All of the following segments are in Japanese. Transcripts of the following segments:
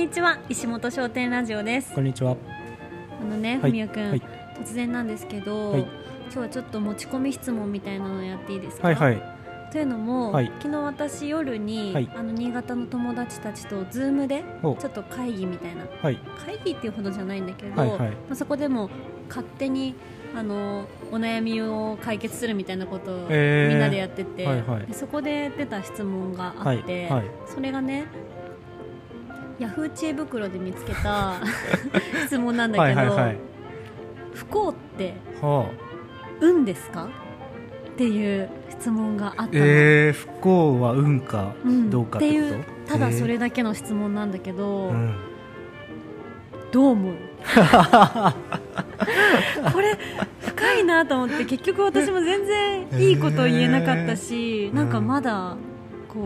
にちは、石本商店ラジオです。こんにちは。文也君、はい、突然なんですけど、はい、今日はちょっと持ち込み質問みたいなのやっていいですか？はいはい、というのも、はい、昨日私夜に、はい、新潟の友達たちと Zoom でちょっと会議みたいな、はい、会議っていうほどじゃないんだけど、はいはい、そこでも勝手にお悩みを解決するみたいなことをみんなでやってて、はいはい、でそこで出た質問があって、はいはい、それがねヤフー知恵袋で見つけた質問なんだけど、はいはいはい、不幸って運ですかっていう質問があったの。不幸は運かどうかってこと、ただそれだけの質問なんだけど、どう思う？これ深いなと思って、結局私も全然いいこと言えなかったし、なんかまだこ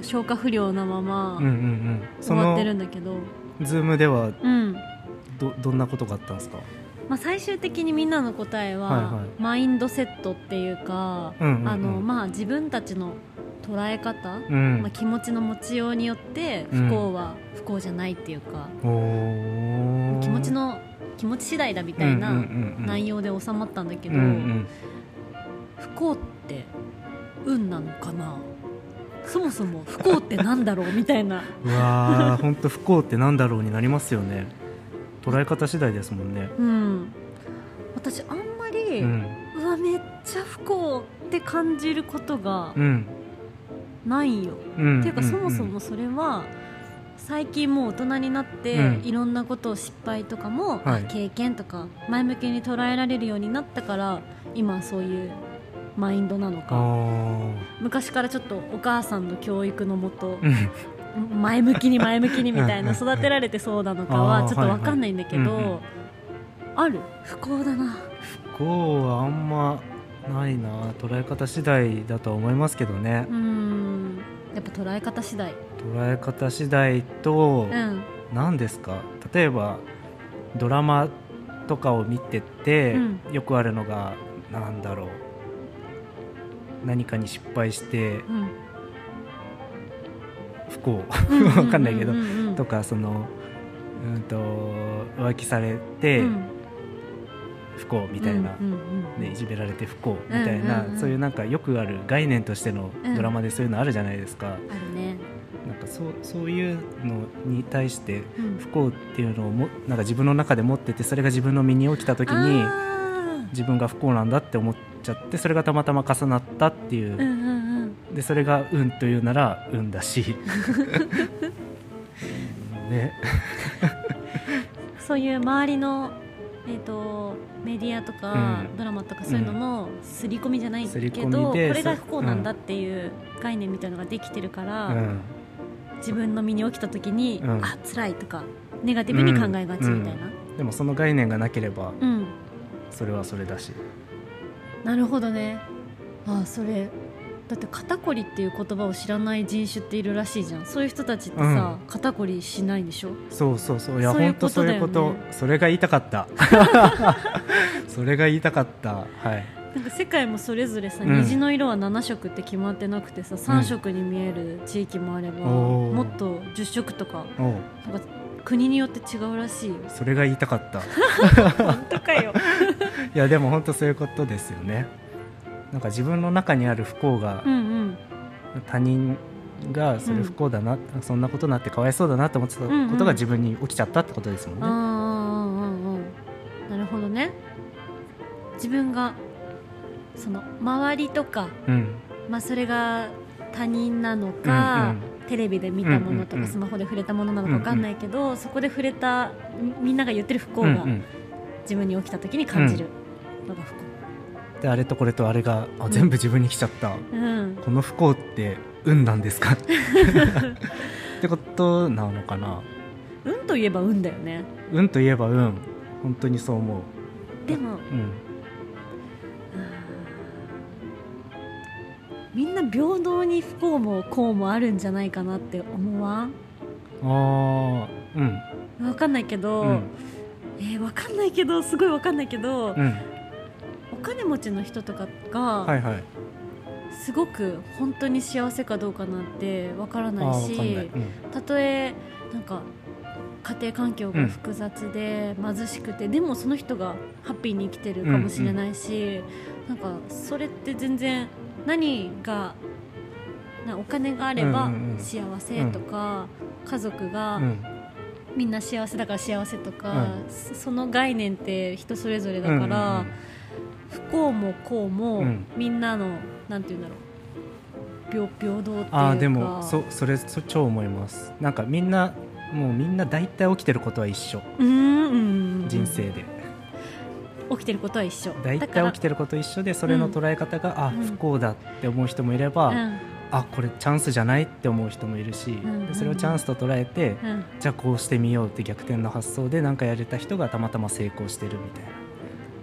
う消化不良なまま終わってるんだけど、ズームでは どんなことがあったんですか？まあ、最終的にみんなの答えは、はいはい、マインドセットっていうか、自分たちの捉え方、気持ちの持ちようによって不幸は不幸じゃないっていうか、気持ち次第だみたいな内容で収まったんだけど、不幸って運なのかな、そもそも不幸ってなんだろうみたいな。うわー、本当不幸ってなんだろうになりますよね。捉え方次第ですもんね。私あんまり、うわめっちゃ不幸って感じることがないよ、っていうか、そもそもそれは最近もう大人になって、いろんなことを失敗とかも、経験とか前向きに捉えられるようになったから、今そういうマインドなのか、昔からちょっとお母さんの教育のもと、前向きにみたいな育てられてそうなのかはちょっと分かんないんだけど、ある？不幸だな。不幸はあんまないな。捉え方次第だとは思いますけどね。やっぱ捉え方次第と、何ですか、例えばドラマとかを見てて、よくあるのがなんだろう、何かに失敗して、不幸わかんないけど、とかその浮気されて、不幸みたいな、いじめられて不幸みたいな、そういうなんかよくある概念としてのドラマでそういうのあるじゃないですか。あるね。なんかそういうのに対して不幸っていうのをなんか自分の中で持ってて、それが自分の身に起きた時に自分が不幸なんだって思っちゃって、それがたまたま重なったっていう、でそれが運というなら運だし、ね、そういう周りの、メディアとか、ドラマとかそういうのの刷り込みじゃないけど、これが不幸なんだっていう概念みたいなのができてるから、自分の身に起きた時に、あ、辛いとかネガティブに考えがちみたいな、でもその概念がなければ、それはそれだし。なるほどね。あ、それだって肩こりっていう言葉を知らない人種っているらしいじゃん。そういう人たちってさ、肩こりしないでしょ。そういや、本当そういうこと。それが言いたかったはい、なんか世界もそれぞれさ、虹の色は7色って決まってなくてさ、3色に見える地域もあれば、もっと10色とか、なんか国によって違うらしいよ。それが言いたかった本当かよいやでも本当そういうことですよね。なんか自分の中にある不幸が、他人がそれ不幸だな、そんなことになってかわいそうだなと思ってたことが自分に起きちゃったってことですもんね。なるほどね。自分がその周りとか、それが他人なのか、テレビで見たものとかスマホで触れたものなのか分かんないけど、そこで触れたみんなが言ってる不幸が自分に起きた時に感じるのが不幸、であれとこれとあれが、全部自分に来ちゃった、この不幸って運なんですかってことなのかな。運といえば運だよね。運といえば運、本当にそう思う。でも、みんな平等に不幸も幸もあるんじゃないかなって思わん？分かんないけど、すごい分かんないけど、お金持ちの人とかがすごく本当に幸せかどうかなんてわからないし、たとえなんか家庭環境が複雑で貧しくて、うん、でもその人がハッピーに生きてるかもしれないし、うんうん、なんかそれって全然何がお金があれば幸せとか、うんうん、家族がみんな幸せだから幸せとか、うん、その概念って人それぞれだから、うんうんうん、不幸も幸も、うん、みんなのなんていうんだろう平等っていうか。あ、でも それ超思います。なんかみんなもうみんな大体起きてることは一緒、人生で起きてることは一緒、大体起きてること一緒で、それの捉え方が、うん、あ、不幸だって思う人もいれば、うん、あ、これチャンスじゃないって思う人もいるし、うん、でそれをチャンスと捉えて、うん、じゃあこうしてみようって逆転の発想で何かやれた人がたまたま成功してるみたい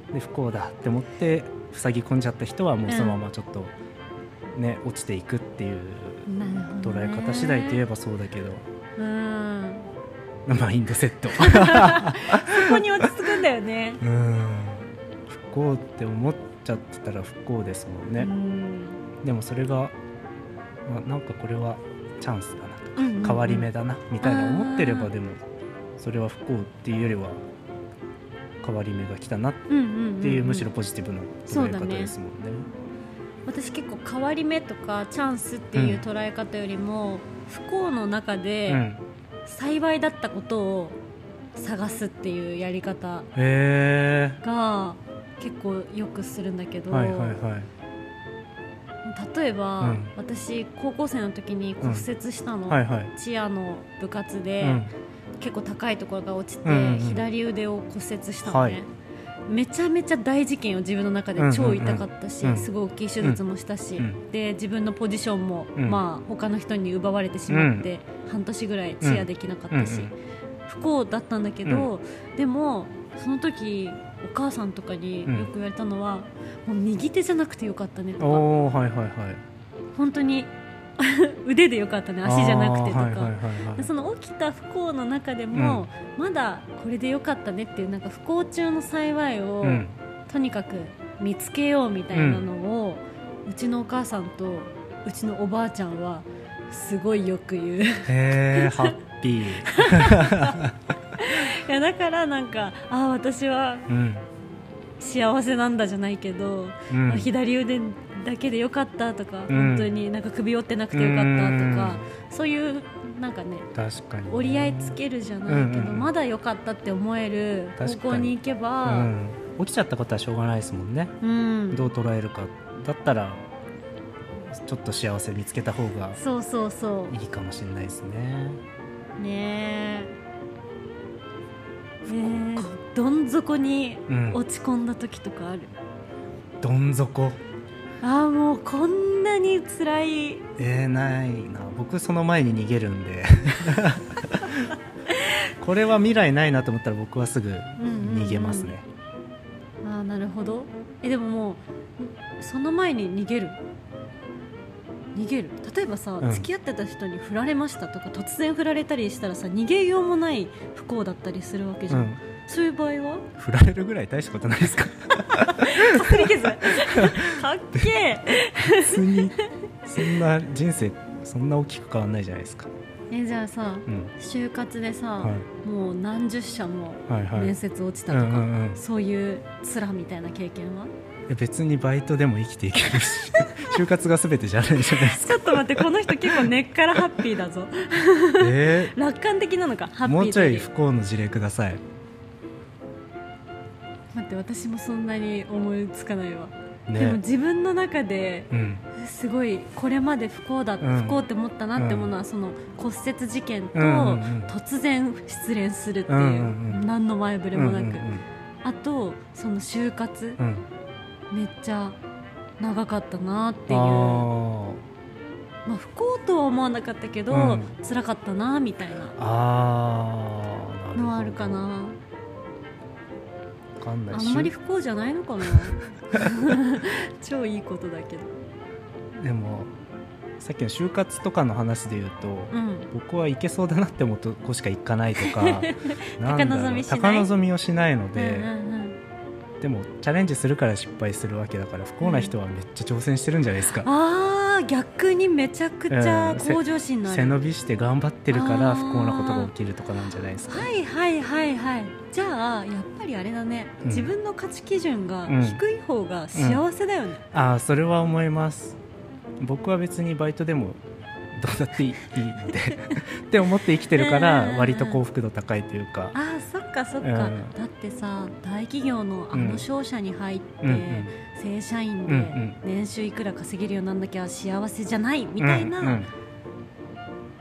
な。で不幸だって思って塞ぎ込んじゃった人はもうそのままちょっとね、落ちていくっていう捉え方次第といえばそうだけど、うん、マインドセットそこに落ち着くんだよね。うん、不幸って思っちゃってたら不幸ですもんね。うん、でもそれが、まあ、なんかこれはチャンスだなとか、うんうん、変わり目だなみたいな思ってれば、でもそれは不幸っていうよりは変わり目が来たなっていう、むしろポジティブな捉え方ですもんね。私結構変わり目とかチャンスっていう捉え方よりも、うん、不幸の中で幸いだったことを探すっていうやり方が結構よくするんだけど、はいはいはい、例えば、うん、私高校生の時に骨折したの、うんはいはい、チアの部活で、うん、結構高いところが落ちて、うんうん、左腕を骨折したのね、はい、めちゃめちゃ大事件を自分の中で超痛かったし、うんうんうん、すごい大きい手術もしたし、うん、で自分のポジションも、うんまあ、他の人に奪われてしまって、うん、半年ぐらいチアできなかったし、うんうん、不幸だったんだけど、うん、でもその時お母さんとかによく言われたのは、うん、もう右手じゃなくてよかったねとか、おー、はいはいはい、本当に腕でよかったね、足じゃなくてとか、はいはいはいはい、その起きた不幸の中でも、うん、まだこれでよかったねっていう、なんか不幸中の幸いを、うん、とにかく見つけようみたいなのを、うん、うちのお母さんとうちのおばあちゃんはすごいよく言う。へーハッピーいやだからなんか、あ、私は幸せなんだじゃないけど、うんまあ、左腕だけでよかったとか、うん、本当になんか首折ってなくてよかったとか、そういうなんかね、確かにね、折り合いつけるじゃないけど、うんうん、まだよかったって思える方向に行けば、うん、起きちゃったことはしょうがないですもんね、うん、どう捉えるかだったらちょっと幸せ見つけた方がいいかもしれないですね。ねえ、どん底に落ち込んだ時とかある？うん、どん底、あ、もうこんなに辛い、ないな。僕その前に逃げるんでこれは未来ないなと思ったら僕はすぐ逃げますね、うんうんうん、あ、なるほど。でももうその前に逃げる、例えばさ、うん、付き合ってた人に振られましたとか突然振られたりしたらさ、逃げようもない不幸だったりするわけじゃん、うん、そういう場合は振られるぐらい大したことないですかすり傷かっけーそんな人生そんな大きく変わんないじゃないですか。じゃあさ、うん、就活でさ、はい、もう何十社も面接落ちたとか、はいはいうんうん、そういう面みたいな経験は？別にバイトでも生きていけるし就活が全てじゃないじゃないですかちょっと待って、この人結構根っからハッピーだぞ、楽観的なのか。ハッピーもうちょい不幸の事例ください。待って、私もそんなに思いつかないわ、ね、でも自分の中ですごいこれまで不幸だ、うん、不幸って思ったなってものは、うん、その骨折事件と突然失恋するっていう、うんうんうん、何の前触れもなく、うんうんうん、あとその就活、うん、めっちゃ長かったなっていう、まあ、不幸とは思わなかったけど、うん、辛かったなみたいなのはあるかな。あんまり不幸じゃないのかな超いいことだけど。でもさっきの就活とかの話で言うと、うん、僕はいけそうだなって思うとこしか行かないとか高望みをしないので、うんうんうん、でもチャレンジするから失敗するわけだから、不幸な人はめっちゃ挑戦してるんじゃないですか、うん、あは逆にめちゃくちゃ向上心のある、背伸びして頑張ってるから不幸なことが起きるとかなんじゃないですか。はいはいはいはい。じゃあやっぱりあれだね、自分の価値基準が低い方が幸せだよね、ああそれは思います。僕は別にバイトでもどうだっていいのでって思って生きてるから割と幸福度高いというか、ああそっかそっか、だってさ大企業のあの商社に入って、正社員で年収いくら稼げるようなんだけは幸せじゃないみたいな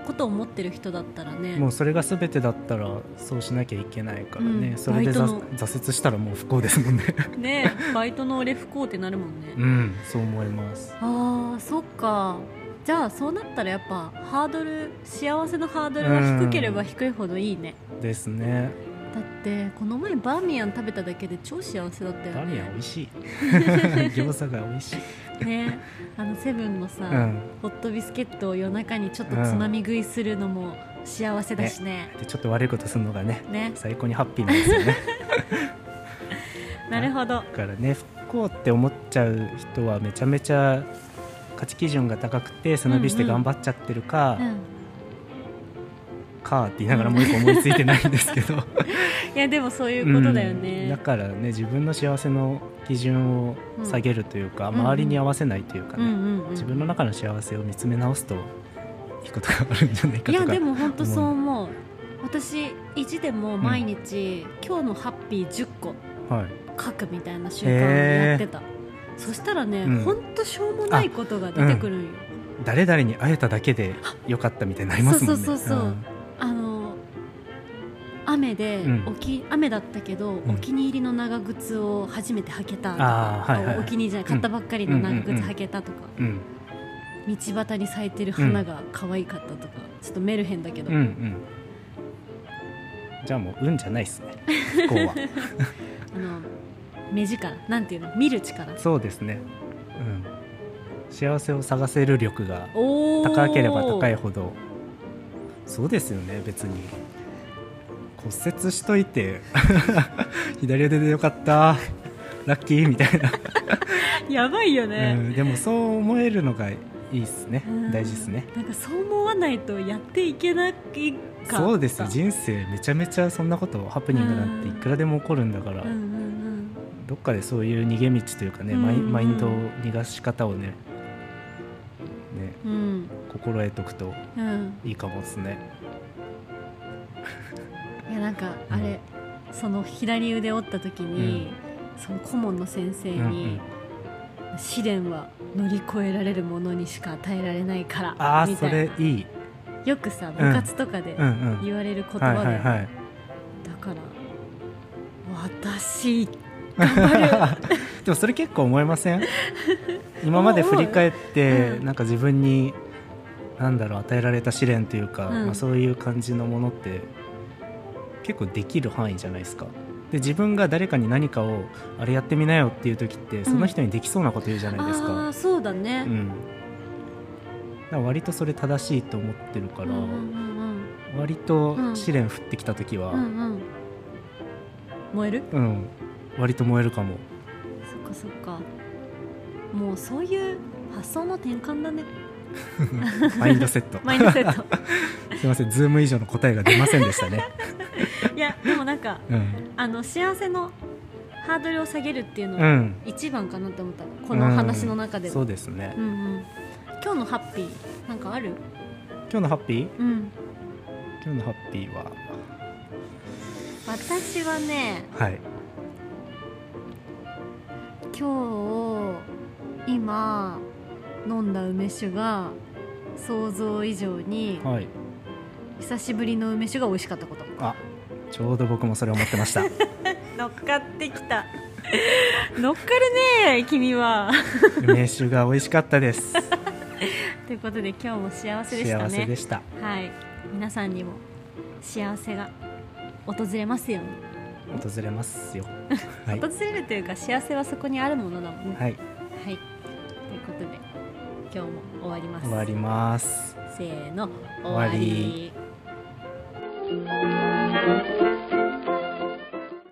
ことを思ってる人だったらね、もうそれが全てだったらそうしなきゃいけないからね、それで挫折したらもう不幸ですもんねねえ、バイトの俺不幸ってなるもんね。うんそう思います。ああそっか。じゃあそうなったらやっぱハードル、幸せのハードルが低ければ低いほどいいね、ですね。だってこの前バーミヤン食べただけで超幸せだったよね。バーミヤン美味しい餃子が美味しいね。あのセブンのさ、ホットビスケットを夜中にちょっとつまみ食いするのも幸せだし ね、でちょっと悪いことするのが ね最高にハッピーなんですよねなるほど。だからね、不幸って思っちゃう人はめちゃめちゃ価値基準が高くて背伸びして頑張っちゃってるか、かって言いながらもう一個思いついてないんですけどいやでもそういうことだよね、だからね自分の幸せの基準を下げるというか、周りに合わせないというかね、自分の中の幸せを見つめ直すといいことがあるんじゃないかとか。いやでも本当そう思う。私意地でも毎日、今日のハッピー10個書くみたいな習慣をやってた、そしたらね、ほんとしょうもないことが出てくるんよ、誰々に会えただけでよかったみたいになりますもんね。そうそうそうそう、雨だったけど、お気に入りの長靴を初めて履けたとか、お気に入りじゃない、買ったばっかりの長靴履けたとか、道端に咲いてる花が可愛かったとか、ちょっとメルヘンだけど、じゃあもう運じゃないっすね不幸は目力、なんていうの、見る力、そうですね、幸せを探せる力が高ければ高いほど。そうですよね、別に骨折しといて左腕でよかったラッキーみたいなやばいよね、でもそう思えるのがいいっすね、大事っすね。なんかそう思わないとやっていけないか。そうですよ、人生めちゃめちゃそんなことハプニングなんていくらでも起こるんだから、どっかでそういう逃げ道というかね、マインドを逃がし方をね、心得とくといいかもですね、いやなんかあれ、その左腕折った時に、その顧問の先生に、試練は乗り越えられるものにしか与えられないからみたいな、それいい、よくさ部活とかで言われる言葉で、だから私でもそれ結構思いません今まで振り返って、なんか自分に何だろう、与えられた試練というか、そういう感じのものって結構できる範囲じゃないですか。で自分が誰かに何かをあれやってみなよっていう時って、その人にできそうなこと言うじゃないですか。あ、そうだね、だから割とそれ正しいと思ってるから、割と試練降ってきた時は、燃える？割と燃えるかも。そっかそっか、もうそういう発想の転換だねマインドセットすいません、ズーム以上の答えが出ませんでしたねいやでもなんか、あの幸せのハードルを下げるっていうのが一番かなと思った、この話の中では。そうですね、今日のハッピーなんかある？今日のハッピー、今日のハッピーは私はね、今日今飲んだ梅酒が想像以上に、久しぶりの梅酒が美味しかったこと。あ、ちょうど僕もそれ思ってました乗っかってきた乗っかるね君は梅酒が美味しかったですということで今日も幸せでしたね。幸せでした、皆さんにも幸せが訪れますように。訪れますよ訪れるというか、幸せはそこにあるものだもんね。ということで今日も終わります。終わります。せーの、終わり。